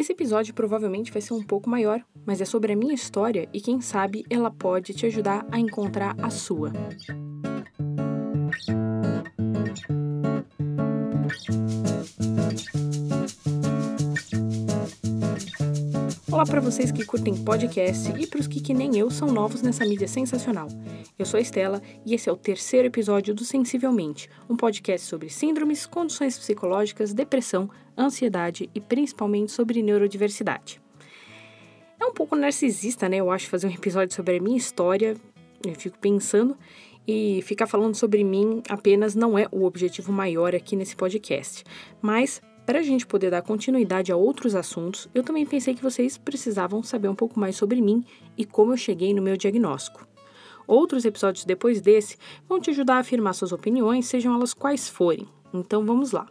Esse episódio provavelmente vai ser um pouco maior, mas é sobre a minha história e quem sabe ela pode te ajudar a encontrar a sua. Olá para vocês que curtem podcast e para os que nem eu são novos nessa mídia sensacional. Eu sou a Estela e esse é o terceiro episódio do Sensivelmente, um podcast sobre síndromes, condições psicológicas, depressão, ansiedade e principalmente sobre neurodiversidade. É um pouco narcisista, né? Eu acho fazer um episódio sobre a minha história, eu fico pensando, e ficar falando sobre mim apenas não é o objetivo maior aqui nesse podcast, mas para a gente poder dar continuidade a outros assuntos, eu também pensei que vocês precisavam saber um pouco mais sobre mim e como eu cheguei no meu diagnóstico. Outros episódios depois desse vão te ajudar a afirmar suas opiniões, sejam elas quais forem. Então vamos lá.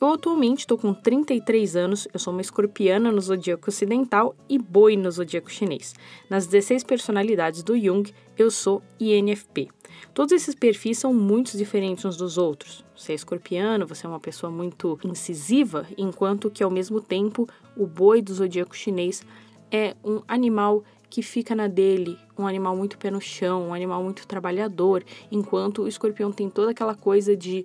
Eu atualmente estou com 33 anos, eu sou uma escorpiana no zodíaco ocidental e boi no zodíaco chinês. Nas 16 personalidades do Jung, eu sou INFP. Todos esses perfis são muito diferentes uns dos outros. Você é escorpiano, você é uma pessoa muito incisiva, enquanto que, ao mesmo tempo, o boi do zodíaco chinês é um animal que fica na dele, um animal muito pé no chão, um animal muito trabalhador, enquanto o escorpião tem toda aquela coisa de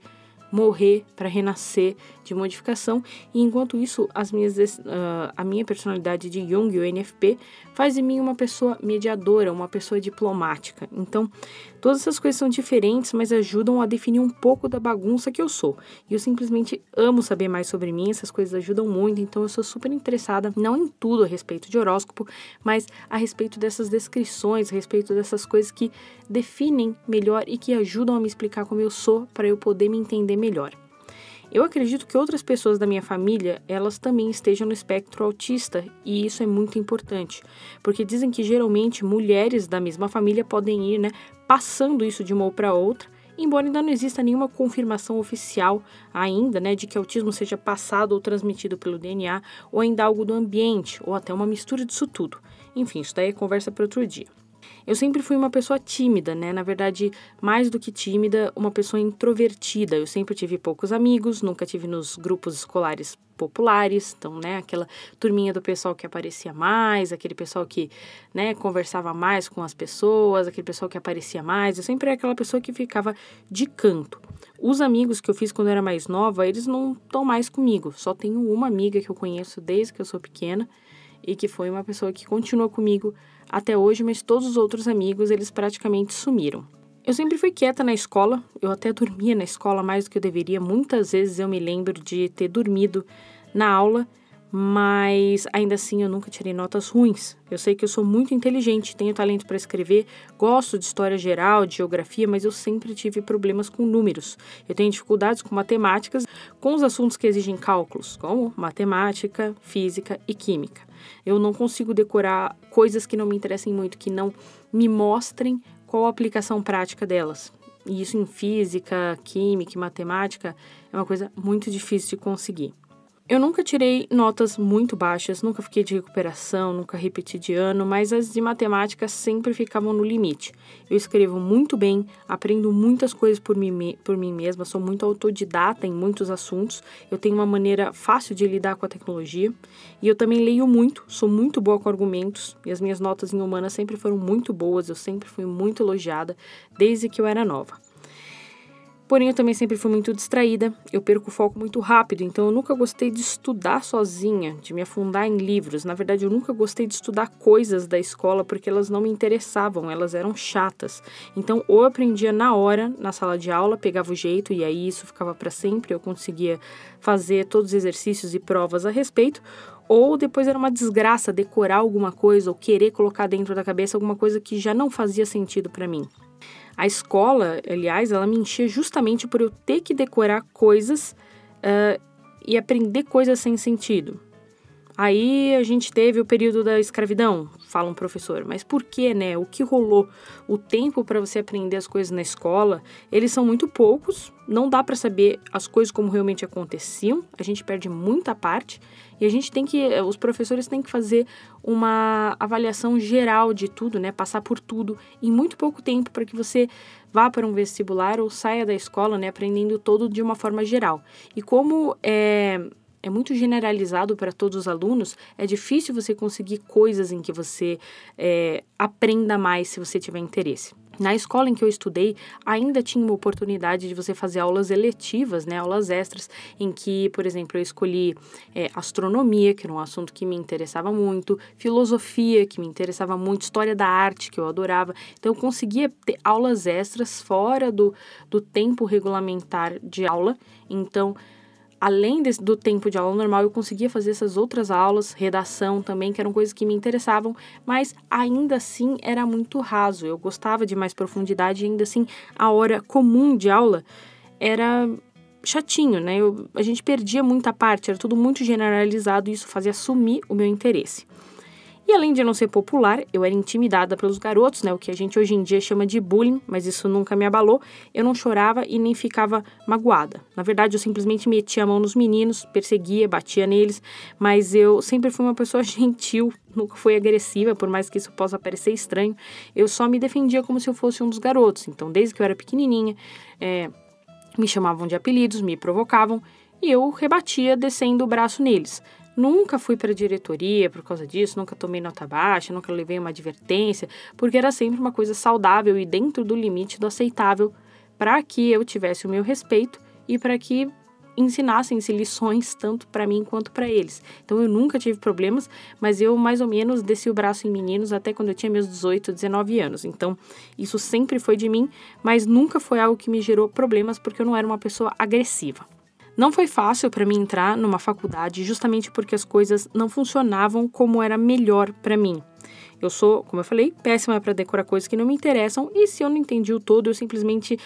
morrer para renascer, de modificação, e enquanto isso, a minha personalidade de Jung, o INFP, faz de mim uma pessoa mediadora, uma pessoa diplomática. Então, todas essas coisas são diferentes, mas ajudam a definir um pouco da bagunça que eu sou. E eu simplesmente amo saber mais sobre mim, essas coisas ajudam muito, então eu sou super interessada, não em tudo a respeito de horóscopo, mas a respeito dessas descrições, a respeito dessas coisas que definem melhor e que ajudam a me explicar como eu sou, para eu poder me entender melhor. Eu acredito que outras pessoas da minha família, elas também estejam no espectro autista, e isso é muito importante, porque dizem que geralmente mulheres da mesma família podem ir, passando isso de uma para outra, embora ainda não exista nenhuma confirmação oficial ainda, de que autismo seja passado ou transmitido pelo DNA, ou ainda algo do ambiente, ou até uma mistura disso tudo. Enfim, isso daí é conversa para outro dia. Eu sempre fui uma pessoa tímida, na verdade, mais do que tímida, uma pessoa introvertida. Eu sempre tive poucos amigos, nunca tive nos grupos escolares populares, então, aquela turminha do pessoal que aparecia mais, aquele pessoal que, conversava mais com as pessoas, aquele pessoal que aparecia mais, eu sempre era aquela pessoa que ficava de canto. Os amigos que eu fiz quando eu era mais nova, eles não estão mais comigo, só tenho uma amiga que eu conheço desde que eu sou pequena, e que foi uma pessoa que continua comigo até hoje, mas todos os outros amigos, eles praticamente sumiram. Eu sempre fui quieta na escola, eu até dormia na escola mais do que eu deveria, muitas vezes eu me lembro de ter dormido na aula, mas ainda assim eu nunca tirei notas ruins. Eu sei que eu sou muito inteligente, tenho talento para escrever, gosto de história geral, de geografia, mas eu sempre tive problemas com números. Eu tenho dificuldades com matemáticas, com os assuntos que exigem cálculos, como matemática, física e química. Eu não consigo decorar coisas que não me interessem muito, que não me mostrem qual a aplicação prática delas. E isso em física, química e matemática é uma coisa muito difícil de conseguir. Eu nunca tirei notas muito baixas, nunca fiquei de recuperação, nunca repeti de ano, mas as de matemática sempre ficavam no limite. Eu escrevo muito bem, aprendo muitas coisas por mim mesma, sou muito autodidata em muitos assuntos, eu tenho uma maneira fácil de lidar com a tecnologia, e eu também leio muito, sou muito boa com argumentos, e as minhas notas em humanas sempre foram muito boas, eu sempre fui muito elogiada, desde que eu era nova. Porém, eu também sempre fui muito distraída, eu perco o foco muito rápido, então eu nunca gostei de estudar sozinha, de me afundar em livros. Na verdade, eu nunca gostei de estudar coisas da escola porque elas não me interessavam, elas eram chatas. Então, ou eu aprendia na hora, na sala de aula, pegava o jeito e aí isso ficava para sempre, eu conseguia fazer todos os exercícios e provas a respeito, ou depois era uma desgraça decorar alguma coisa ou querer colocar dentro da cabeça alguma coisa que já não fazia sentido para mim. A escola, aliás, ela me enchia justamente por eu ter que decorar coisas e aprender coisas sem sentido. Aí a gente teve o período da escravidão, fala um professor, mas por quê, O que rolou? O tempo para você aprender as coisas na escola, eles são muito poucos, não dá para saber as coisas como realmente aconteciam, a gente perde muita parte e os professores têm que fazer uma avaliação geral de tudo, passar por tudo em muito pouco tempo para que você vá para um vestibular ou saia da escola, aprendendo todo de uma forma geral. E como é muito generalizado para todos os alunos, é difícil você conseguir coisas em que você aprenda mais se você tiver interesse. Na escola em que eu estudei, ainda tinha uma oportunidade de você fazer aulas eletivas, né, aulas extras, em que, por exemplo, eu escolhi astronomia, que era um assunto que me interessava muito, filosofia, que me interessava muito, história da arte, que eu adorava. Então, eu conseguia ter aulas extras fora do tempo regulamentar de aula. Então, além do tempo de aula normal, eu conseguia fazer essas outras aulas, redação também, que eram coisas que me interessavam, mas ainda assim era muito raso. Eu gostava de mais profundidade e ainda assim a hora comum de aula era chatinho, né? A gente perdia muita parte, era tudo muito generalizado e isso fazia sumir o meu interesse. E além de não ser popular, eu era intimidada pelos garotos, né? O que a gente hoje em dia chama de bullying, mas isso nunca me abalou. Eu não chorava e nem ficava magoada. Na verdade, eu simplesmente metia a mão nos meninos, perseguia, batia neles, mas eu sempre fui uma pessoa gentil, nunca fui agressiva, por mais que isso possa parecer estranho. Eu só me defendia como se eu fosse um dos garotos. Então, desde que eu era pequenininha, me chamavam de apelidos, me provocavam e eu rebatia descendo o braço neles. Nunca fui para a diretoria por causa disso, nunca tomei nota baixa, nunca levei uma advertência, porque era sempre uma coisa saudável e dentro do limite do aceitável para que eu tivesse o meu respeito e para que ensinassem-se lições tanto para mim quanto para eles. Então eu nunca tive problemas, mas eu mais ou menos desci o braço em meninos até quando eu tinha meus 18, 19 anos. Então isso sempre foi de mim, mas nunca foi algo que me gerou problemas porque eu não era uma pessoa agressiva. Não foi fácil para mim entrar numa faculdade justamente porque as coisas não funcionavam como era melhor para mim. Eu sou, como eu falei, péssima para decorar coisas que não me interessam e se eu não entendi o todo, eu simplesmente...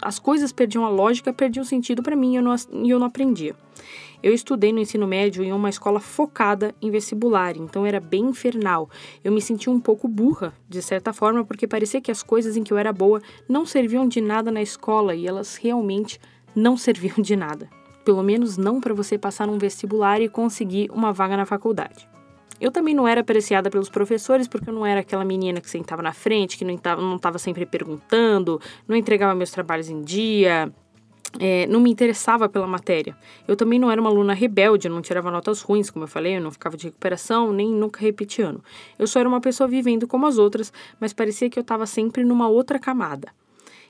As coisas perdiam a lógica, perdiam o sentido para mim e eu não aprendia. Eu estudei no ensino médio em uma escola focada em vestibular, então era bem infernal. Eu me sentia um pouco burra, de certa forma, porque parecia que as coisas em que eu era boa não serviam de nada na escola e elas realmente não serviam de nada. Pelo menos não para você passar num vestibular e conseguir uma vaga na faculdade. Eu também não era apreciada pelos professores porque eu não era aquela menina que sentava na frente, que não estava sempre perguntando, não entregava meus trabalhos em dia, não me interessava pela matéria. Eu também não era uma aluna rebelde, eu não tirava notas ruins, como eu falei, eu não ficava de recuperação, nem nunca repetia ano. Eu só era uma pessoa vivendo como as outras, mas parecia que eu estava sempre numa outra camada.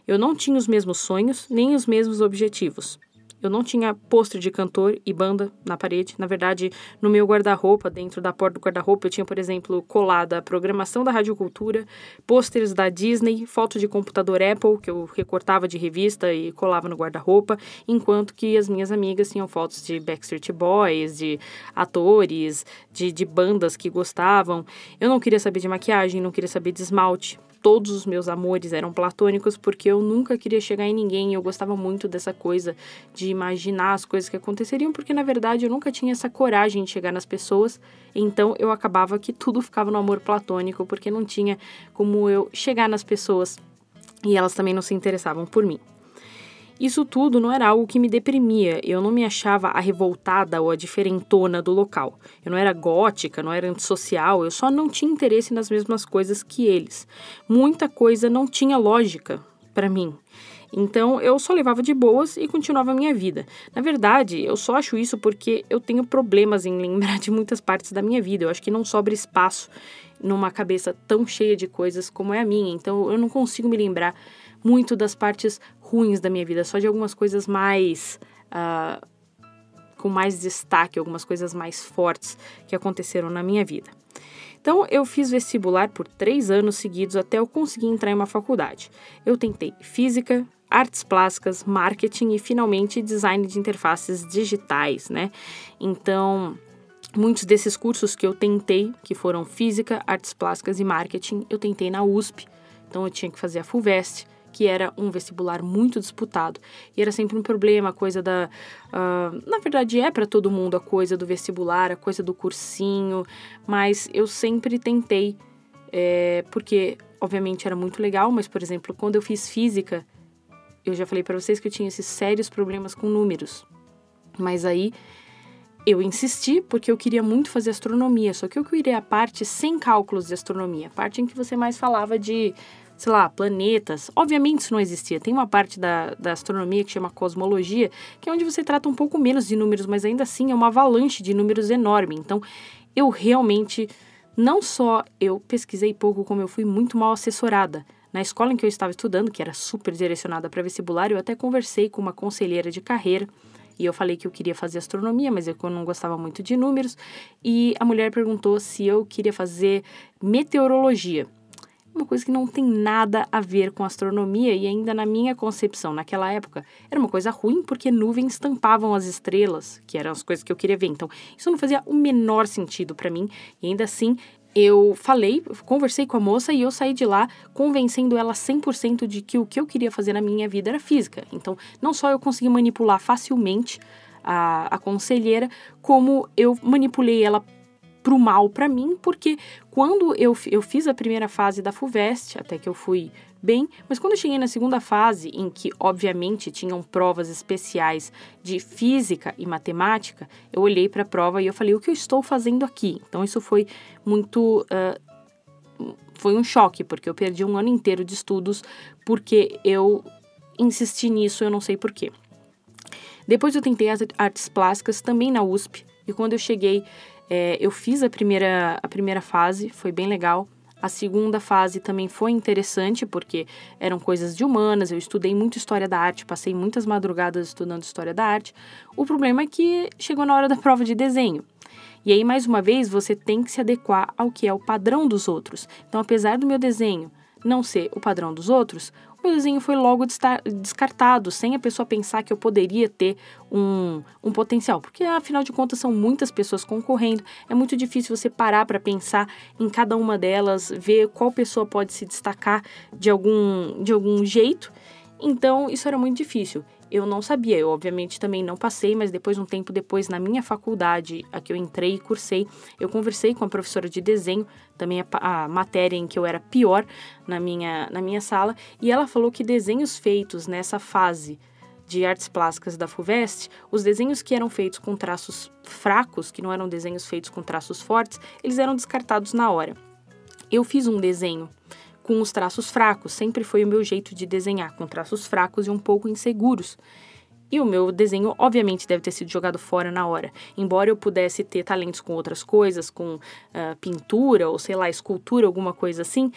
Eu não tinha os mesmos sonhos, nem os mesmos objetivos. Eu não tinha pôster de cantor e banda na parede. Na verdade, no meu guarda-roupa, dentro da porta do guarda-roupa, eu tinha, por exemplo, colada a programação da Rádio Cultura, pôsteres da Disney, fotos de computador Apple, que eu recortava de revista e colava no guarda-roupa, enquanto que as minhas amigas tinham fotos de Backstreet Boys, de atores, de bandas que gostavam. Eu não queria saber de maquiagem, não queria saber de esmalte. Todos os meus amores eram platônicos porque eu nunca queria chegar em ninguém. Eu gostava muito dessa coisa de imaginar as coisas que aconteceriam, porque na verdade eu nunca tinha essa coragem de chegar nas pessoas. Então eu acabava que tudo ficava no amor platônico, porque não tinha como eu chegar nas pessoas e elas também não se interessavam por mim. Isso tudo não era algo que me deprimia, eu não me achava a revoltada ou a diferentona do local. Eu não era gótica, não era antissocial, eu só não tinha interesse nas mesmas coisas que eles. Muita coisa não tinha lógica para mim. Então, eu só levava de boas e continuava a minha vida. Na verdade, eu só acho isso porque eu tenho problemas em lembrar de muitas partes da minha vida. Eu acho que não sobra espaço numa cabeça tão cheia de coisas como é a minha. Então, eu não consigo me lembrar muito das partes ruins da minha vida, só de algumas coisas mais... com mais destaque, algumas coisas mais fortes que aconteceram na minha vida. Então, eu fiz vestibular por 3 anos seguidos até eu conseguir entrar em uma faculdade. Eu tentei física, artes plásticas, marketing e, finalmente, design de interfaces digitais, né? Então, muitos desses cursos que eu tentei, que foram física, artes plásticas e marketing, eu tentei na USP. Então, eu tinha que fazer a FUVEST, que era um vestibular muito disputado. E era sempre um problema, a coisa da... na verdade, é para todo mundo a coisa do vestibular, a coisa do cursinho. Mas eu sempre tentei, porque, obviamente, era muito legal. Mas, por exemplo, quando eu fiz física, eu já falei para vocês que eu tinha esses sérios problemas com números. Mas aí... eu insisti porque eu queria muito fazer astronomia, só que eu queria a parte sem cálculos de astronomia, a parte em que você mais falava de sei lá, planetas. Obviamente isso não existia. Tem uma parte da astronomia que chama cosmologia, que é onde você trata um pouco menos de números, mas ainda assim é uma avalanche de números enorme. Então, eu realmente, não só eu pesquisei pouco, como eu fui muito mal assessorada. Na escola em que eu estava estudando, que era super direcionada para vestibular, eu até conversei com uma conselheira de carreira, e eu falei que eu queria fazer astronomia, mas eu não gostava muito de números. E a mulher perguntou se eu queria fazer meteorologia. Uma coisa que não tem nada a ver com astronomia e ainda na minha concepção, naquela época, era uma coisa ruim porque nuvens tampavam as estrelas, que eram as coisas que eu queria ver. Então, isso não fazia o menor sentido para mim. E ainda assim, eu falei, conversei com a moça e eu saí de lá convencendo ela 100% de que o que eu queria fazer na minha vida era física. Então, não só eu consegui manipular facilmente a conselheira, como eu manipulei ela pro mal pra mim, porque quando eu fiz a primeira fase da FUVEST, até que eu fui bem, mas quando eu cheguei na segunda fase, em que, obviamente, tinham provas especiais de física e matemática, eu olhei pra prova e eu falei, o que eu estou fazendo aqui? Então, isso foi muito... foi um choque, porque eu perdi um ano inteiro de estudos, porque eu insisti nisso, eu não sei porquê. Depois eu tentei as artes plásticas, também na USP, e quando eu cheguei... eu fiz a primeira fase, foi bem legal. A segunda fase também foi interessante, porque eram coisas de humanas, eu estudei muito História da Arte, passei muitas madrugadas estudando História da Arte. O problema é que chegou na hora da prova de desenho. E aí, mais uma vez, você tem que se adequar ao que é o padrão dos outros. Então, apesar do meu desenho não ser o padrão dos outros, o meu desenho foi logo descartado, sem a pessoa pensar que eu poderia ter um potencial. Porque, afinal de contas, são muitas pessoas concorrendo. É muito difícil você parar para pensar em cada uma delas, ver qual pessoa pode se destacar de algum jeito. Então, isso era muito difícil. Eu não sabia, eu obviamente também não passei, mas depois, um tempo depois, na minha faculdade, a que eu entrei e cursei, eu conversei com a professora de desenho, também a matéria em que eu era pior na minha sala, e ela falou que desenhos feitos nessa fase de artes plásticas da FUVEST, os desenhos que eram feitos com traços fracos, que não eram desenhos feitos com traços fortes, eles eram descartados na hora. Eu fiz um desenho com os traços fracos, sempre foi o meu jeito de desenhar, com traços fracos e um pouco inseguros. E o meu desenho, obviamente, deve ter sido jogado fora na hora. Embora eu pudesse ter talentos com outras coisas, com pintura ou, sei lá, escultura, alguma coisa assim,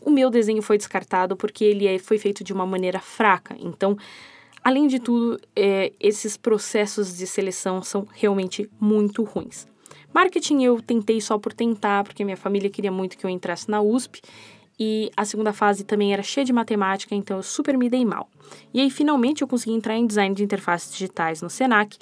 o meu desenho foi descartado porque ele foi feito de uma maneira fraca. Então, além de tudo, esses processos de seleção são realmente muito ruins. Marketing eu tentei só por tentar, porque minha família queria muito que eu entrasse na USP, e a segunda fase também era cheia de matemática, então eu super me dei mal. E aí, finalmente, eu consegui entrar em design de interfaces digitais no Senac,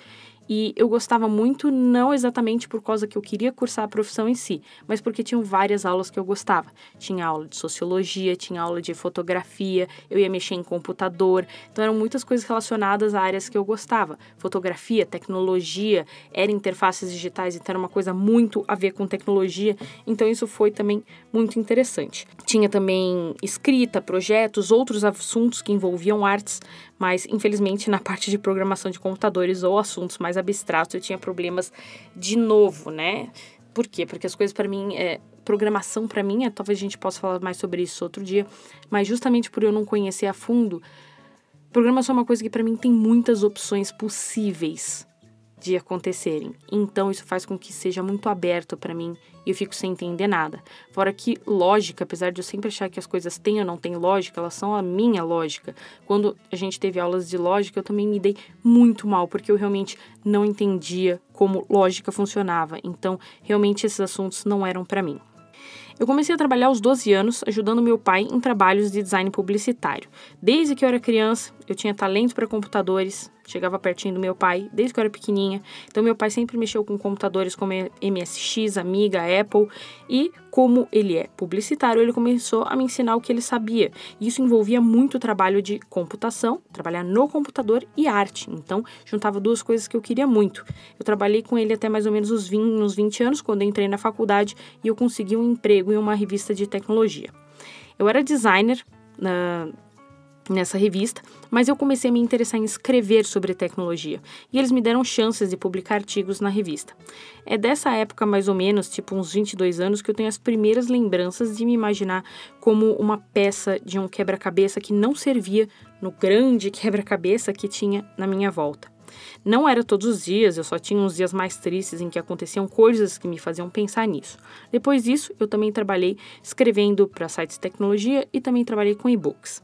e eu gostava muito, não exatamente por causa que eu queria cursar a profissão em si, mas porque tinham várias aulas que eu gostava. Tinha aula de sociologia, tinha aula de fotografia, eu ia mexer em computador, então eram muitas coisas relacionadas a áreas que eu gostava. Fotografia, tecnologia, era interfaces digitais, então era uma coisa muito a ver com tecnologia, então isso foi também muito interessante. Tinha também escrita, projetos, outros assuntos que envolviam artes, mas infelizmente na parte de programação de computadores ou assuntos mais abstratos eu tinha problemas de novo, né? Por quê? Porque as coisas para mim, programação para mim, talvez a gente possa falar mais sobre isso outro dia, mas justamente por eu não conhecer a fundo, programação é uma coisa que para mim tem muitas opções possíveis de acontecerem. Então, isso faz com que seja muito aberto para mim e eu fico sem entender nada. Fora que lógica, apesar de eu sempre achar que as coisas têm ou não têm lógica, elas são a minha lógica. Quando a gente teve aulas de lógica, eu também me dei muito mal, porque eu realmente não entendia como lógica funcionava. Então, realmente, esses assuntos não eram para mim. Eu comecei a trabalhar aos 12 anos, ajudando meu pai em trabalhos de design publicitário. Desde que eu era criança, eu tinha talento para computadores, chegava pertinho do meu pai, desde que eu era pequenininha. Então, meu pai sempre mexeu com computadores como MSX, Amiga, Apple. E como ele é publicitário, ele começou a me ensinar o que ele sabia. Isso envolvia muito trabalho de computação, trabalhar no computador e arte. Então, juntava duas coisas que eu queria muito. Eu trabalhei com ele até mais ou menos nos 20 anos, quando eu entrei na faculdade, e eu consegui um emprego em uma revista de tecnologia. Eu era designer nessa revista, mas eu comecei a me interessar em escrever sobre tecnologia, e eles me deram chances de publicar artigos na revista. É dessa época, mais ou menos, tipo uns 22 anos, que eu tenho as primeiras lembranças de me imaginar como uma peça de um quebra-cabeça que não servia no grande quebra-cabeça que tinha na minha volta. Não era todos os dias, eu só tinha uns dias mais tristes em que aconteciam coisas que me faziam pensar nisso. Depois disso, eu também trabalhei escrevendo para sites de tecnologia e também trabalhei com e-books.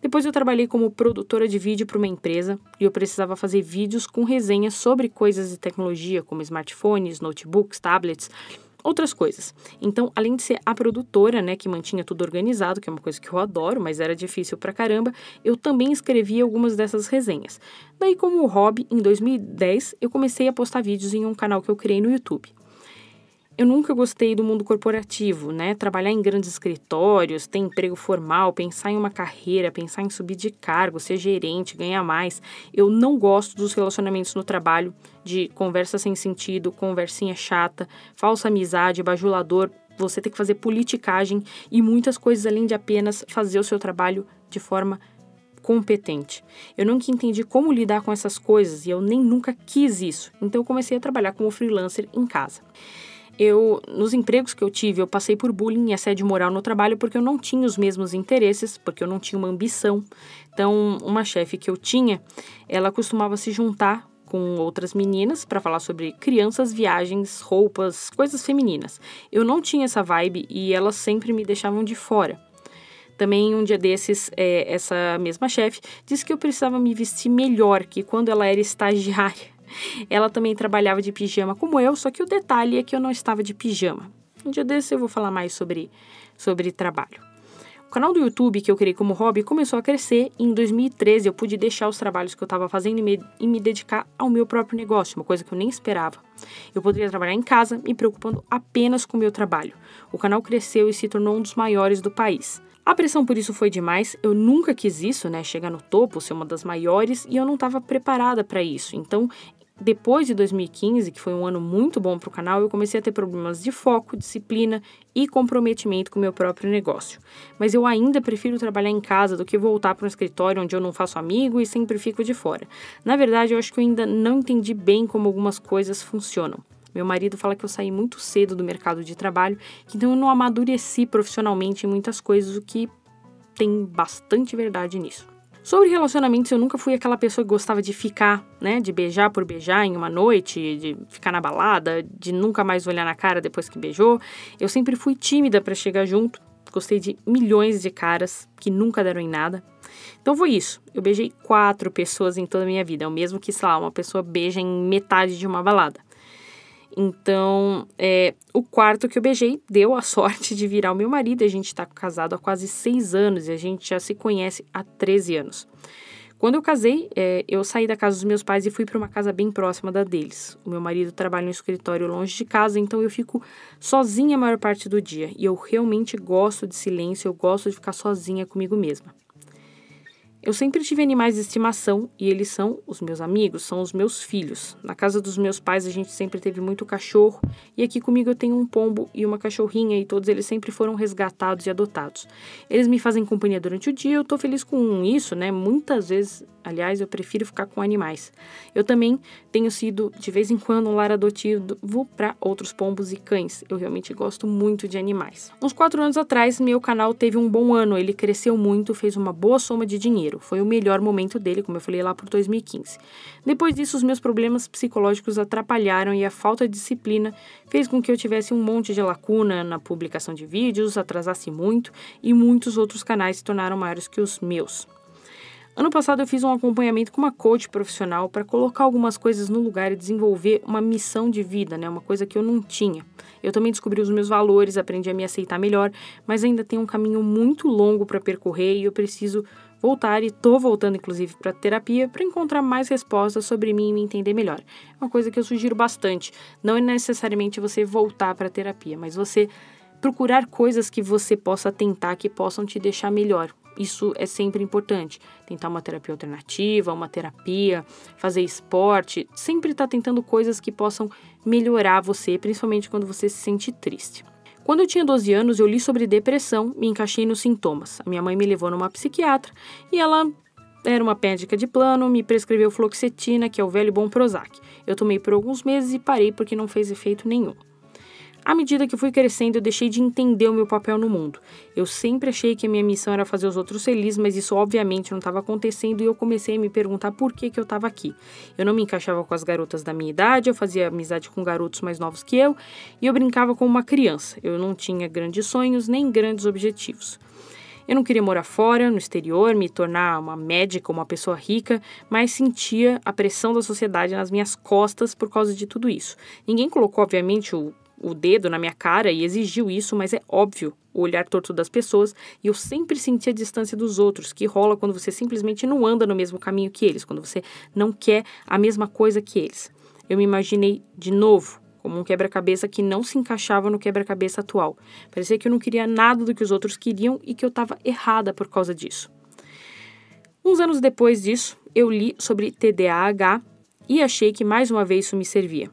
Depois eu trabalhei como produtora de vídeo para uma empresa e eu precisava fazer vídeos com resenhas sobre coisas de tecnologia, como smartphones, notebooks, tablets, outras coisas. Então, além de ser a produtora, né, que mantinha tudo organizado, que é uma coisa que eu adoro, mas era difícil pra caramba, eu também escrevia algumas dessas resenhas. Daí, como hobby, em 2010, eu comecei a postar vídeos em um canal que eu criei no YouTube. Eu nunca gostei do mundo corporativo, né? Trabalhar em grandes escritórios, ter emprego formal, pensar em uma carreira, pensar em subir de cargo, ser gerente, ganhar mais. Eu não gosto dos relacionamentos no trabalho, de conversa sem sentido, conversinha chata, falsa amizade, bajulador, você ter que fazer politicagem e muitas coisas além de apenas fazer o seu trabalho de forma competente. Eu nunca entendi como lidar com essas coisas e eu nem nunca quis isso, então eu comecei a trabalhar como freelancer em casa. Nos empregos que eu tive, eu passei por bullying e assédio moral no trabalho porque eu não tinha os mesmos interesses, porque eu não tinha uma ambição. Então, uma chefe que eu tinha, ela costumava se juntar com outras meninas para falar sobre crianças, viagens, roupas, coisas femininas. Eu não tinha essa vibe e elas sempre me deixavam de fora. Também um dia desses, essa mesma chefe disse que eu precisava me vestir melhor que quando ela era estagiária. Ela também trabalhava de pijama como eu, só que o detalhe é que eu não estava de pijama. Um dia desse eu vou falar mais sobre trabalho. O canal do YouTube que eu criei como hobby começou a crescer e em 2013 eu pude deixar os trabalhos que eu estava fazendo e me dedicar ao meu próprio negócio, uma coisa que eu nem esperava. Eu poderia trabalhar em casa me preocupando apenas com o meu trabalho. O canal cresceu e se tornou um dos maiores do país. A pressão por isso foi demais, eu nunca quis isso, né, chegar no topo, ser uma das maiores, e eu não estava preparada para isso. Então, depois de 2015, que foi um ano muito bom para o canal, eu comecei a ter problemas de foco, disciplina e comprometimento com o meu próprio negócio. Mas eu ainda prefiro trabalhar em casa do que voltar para um escritório onde eu não faço amigo e sempre fico de fora. Na verdade, eu acho que eu ainda não entendi bem como algumas coisas funcionam. Meu marido fala que eu saí muito cedo do mercado de trabalho, então eu não amadureci profissionalmente em muitas coisas, o que tem bastante verdade nisso. Sobre relacionamentos, eu nunca fui aquela pessoa que gostava de ficar, né, de beijar por beijar em uma noite, de ficar na balada, de nunca mais olhar na cara depois que beijou. Eu sempre fui tímida para chegar junto, gostei de milhões de caras que nunca deram em nada. Então foi isso, eu beijei 4 pessoas em toda a minha vida, é o mesmo que, sei lá, uma pessoa beija em metade de uma balada. Então, o quarto que eu beijei deu a sorte de virar o meu marido. A gente está casado há quase 6 anos e a gente já se conhece há 13 anos. Quando eu casei, eu saí da casa dos meus pais e fui para uma casa bem próxima da deles. O meu marido trabalha em um escritório longe de casa, então eu fico sozinha a maior parte do dia. E eu realmente gosto de silêncio, eu gosto de ficar sozinha comigo mesma. Eu sempre tive animais de estimação e eles são os meus amigos, são os meus filhos. Na casa dos meus pais a gente sempre teve muito cachorro e aqui comigo eu tenho um pombo e uma cachorrinha e todos eles sempre foram resgatados e adotados. Eles me fazem companhia durante o dia, eu tô feliz com isso, né? Muitas vezes, aliás, eu prefiro ficar com animais. Eu também tenho sido, de vez em quando, um lar adotivo para outros pombos e cães. Eu realmente gosto muito de animais. Uns 4 anos atrás, meu canal teve um bom ano, ele cresceu muito, fez uma boa soma de dinheiro. Foi o melhor momento dele, como eu falei lá por 2015. Depois disso, os meus problemas psicológicos atrapalharam e a falta de disciplina fez com que eu tivesse um monte de lacuna na publicação de vídeos, atrasasse muito e muitos outros canais se tornaram maiores que os meus. Ano passado eu fiz um acompanhamento com uma coach profissional para colocar algumas coisas no lugar e desenvolver uma missão de vida, né? Uma coisa que eu não tinha. Eu também descobri os meus valores, aprendi a me aceitar melhor, mas ainda tem um caminho muito longo para percorrer e eu preciso voltar e tô voltando inclusive para terapia para encontrar mais respostas sobre mim e me entender melhor. É uma coisa que eu sugiro bastante. Não é necessariamente você voltar para terapia, mas você procurar coisas que você possa tentar que possam te deixar melhor. Isso é sempre importante, tentar uma terapia alternativa, uma terapia, fazer esporte, sempre tá tentando coisas que possam melhorar você, principalmente quando você se sente triste. Quando eu tinha 12 anos, eu li sobre depressão, me encaixei nos sintomas. A minha mãe me levou numa psiquiatra e ela era uma médica de plano, me prescreveu fluoxetina, que é o velho bom Prozac. Eu tomei por alguns meses e parei porque não fez efeito nenhum. À medida que fui crescendo, eu deixei de entender o meu papel no mundo. Eu sempre achei que a minha missão era fazer os outros felizes, mas isso obviamente não estava acontecendo e eu comecei a me perguntar por que eu estava aqui. Eu não me encaixava com as garotas da minha idade, eu fazia amizade com garotos mais novos que eu e eu brincava como uma criança. Eu não tinha grandes sonhos nem grandes objetivos. Eu não queria morar fora, no exterior, me tornar uma médica, uma pessoa rica, mas sentia a pressão da sociedade nas minhas costas por causa de tudo isso. Ninguém colocou, obviamente, o dedo na minha cara e exigiu isso, mas é óbvio o olhar torto das pessoas e eu sempre senti a distância dos outros, que rola quando você simplesmente não anda no mesmo caminho que eles, quando você não quer a mesma coisa que eles. Eu me imaginei de novo como um quebra-cabeça que não se encaixava no quebra-cabeça atual. Parecia que eu não queria nada do que os outros queriam e que eu estava errada por causa disso. Uns anos depois disso, eu li sobre TDAH e achei que mais uma vez isso me servia.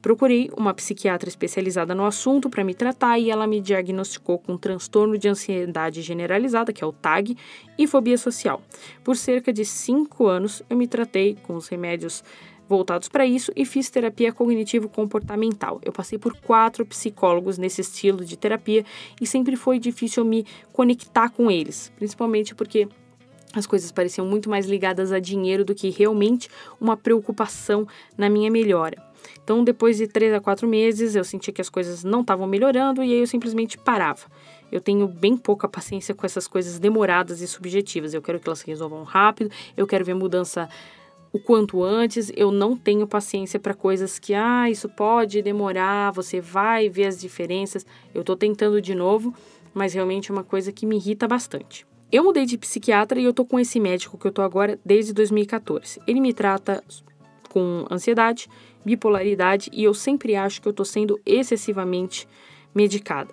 Procurei uma psiquiatra especializada no assunto para me tratar e ela me diagnosticou com transtorno de ansiedade generalizada, que é o TAG, e fobia social. Por cerca de 5 anos, eu me tratei com os remédios voltados para isso e fiz terapia cognitivo-comportamental. Eu passei por 4 psicólogos nesse estilo de terapia e sempre foi difícil me conectar com eles, principalmente porque as coisas pareciam muito mais ligadas a dinheiro do que realmente uma preocupação na minha melhora. Então, depois de 3 a 4 meses, eu senti que as coisas não estavam melhorando e aí eu simplesmente parava. Eu tenho bem pouca paciência com essas coisas demoradas e subjetivas. Eu quero que elas se resolvam rápido, eu quero ver mudança o quanto antes. Eu não tenho paciência para coisas que, isso pode demorar, você vai ver as diferenças. Eu tô tentando de novo, mas realmente é uma coisa que me irrita bastante. Eu mudei de psiquiatra e eu tô com esse médico que eu tô agora desde 2014. Ele me trata com ansiedade, bipolaridade e eu sempre acho que eu tô sendo excessivamente medicada.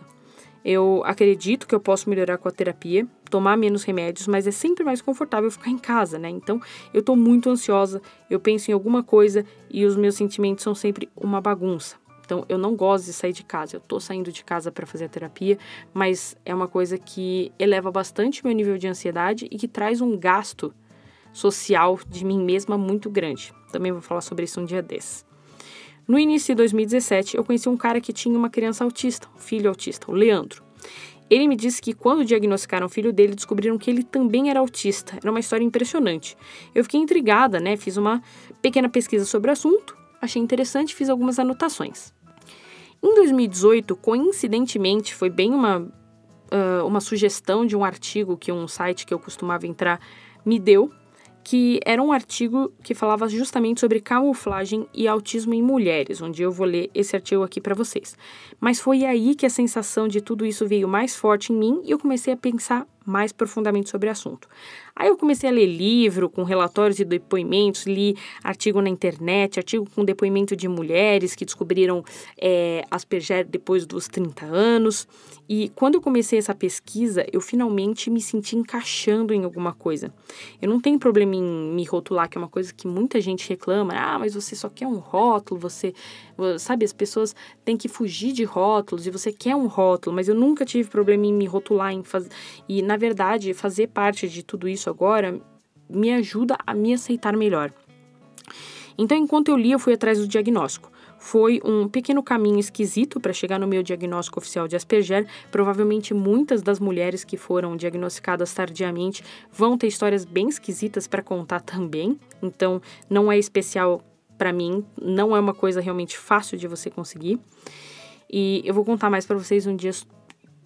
Eu acredito que eu posso melhorar com a terapia, tomar menos remédios, mas é sempre mais confortável ficar em casa, né? Então, eu tô muito ansiosa, eu penso em alguma coisa e os meus sentimentos são sempre uma bagunça. Então, eu não gosto de sair de casa, eu tô saindo de casa para fazer a terapia, mas é uma coisa que eleva bastante meu nível de ansiedade e que traz um gasto social de mim mesma muito grande. Também vou falar sobre isso um dia desses. No início de 2017, eu conheci um cara que tinha uma criança autista, um filho autista, o Leandro. Ele me disse que quando diagnosticaram o filho dele, descobriram que ele também era autista. Era uma história impressionante. Eu fiquei intrigada, né? Fiz uma pequena pesquisa sobre o assunto, achei interessante, fiz algumas anotações. Em 2018, coincidentemente, foi bem uma sugestão de um artigo que um site que eu costumava entrar me deu, que era um artigo que falava justamente sobre camuflagem e autismo em mulheres, onde eu vou ler esse artigo aqui para vocês. Mas foi aí que a sensação de tudo isso veio mais forte em mim e eu comecei a pensar mais profundamente sobre o assunto. Aí eu comecei a ler livro com relatórios e depoimentos, li artigo na internet, artigo com depoimento de mulheres que descobriram Asperger depois dos 30 anos. E quando eu comecei essa pesquisa, eu finalmente me senti encaixando em alguma coisa. Eu não tenho problema em me rotular, que é uma coisa que muita gente reclama. Mas você só quer um rótulo, você... Sabe, as pessoas têm que fugir de rótulos e você quer um rótulo. Mas eu nunca tive problema em me rotular, e na verdade, fazer parte de tudo isso agora me ajuda a me aceitar melhor. Então, enquanto eu li, eu fui atrás do diagnóstico. Foi um pequeno caminho esquisito para chegar no meu diagnóstico oficial de Asperger. Provavelmente muitas das mulheres que foram diagnosticadas tardiamente vão ter histórias bem esquisitas para contar também. Então, não é especial para mim, não é uma coisa realmente fácil de você conseguir. E eu vou contar mais para vocês um dia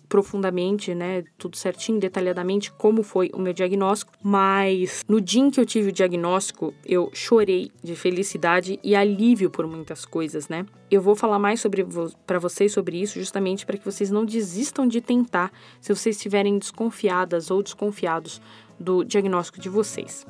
profundamente, né, tudo certinho, detalhadamente, como foi o meu diagnóstico, mas no dia em que eu tive o diagnóstico, eu chorei de felicidade e alívio por muitas coisas, né? Eu vou falar mais para vocês sobre isso, justamente para que vocês não desistam de tentar, se vocês estiverem desconfiadas ou desconfiados do diagnóstico de vocês.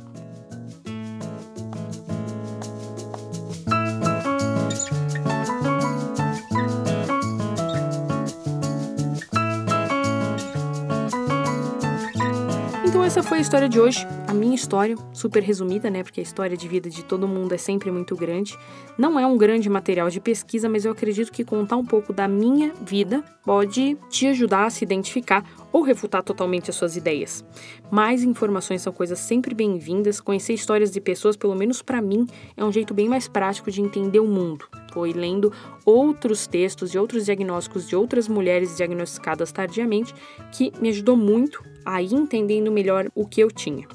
Eu Então essa foi a história de hoje, a minha história, super resumida, né? Porque a história de vida de todo mundo é sempre muito grande. Não é um grande material de pesquisa, mas eu acredito que contar um pouco da minha vida pode te ajudar a se identificar ou refutar totalmente as suas ideias. Mais informações são coisas sempre bem-vindas. Conhecer histórias de pessoas, pelo menos para mim, é um jeito bem mais prático de entender o mundo. Foi lendo outros textos e outros diagnósticos de outras mulheres diagnosticadas tardiamente que me ajudou muito a ir entendendo melhor o que eu tinha.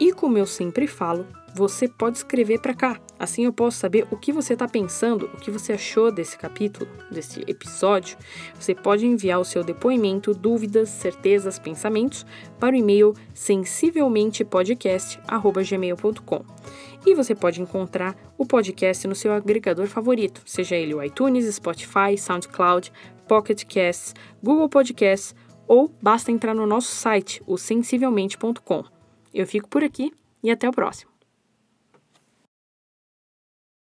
E como eu sempre falo, você pode escrever para cá. Assim eu posso saber o que você está pensando, o que você achou desse capítulo, desse episódio. Você pode enviar o seu depoimento, dúvidas, certezas, pensamentos para o e-mail sensivelmentepodcast@gmail.com. E você pode encontrar o podcast no seu agregador favorito, seja ele o iTunes, Spotify, SoundCloud, Pocket Casts, Google Podcasts, ou basta entrar no nosso site, o sensivelmente.com. Eu fico por aqui e até o próximo.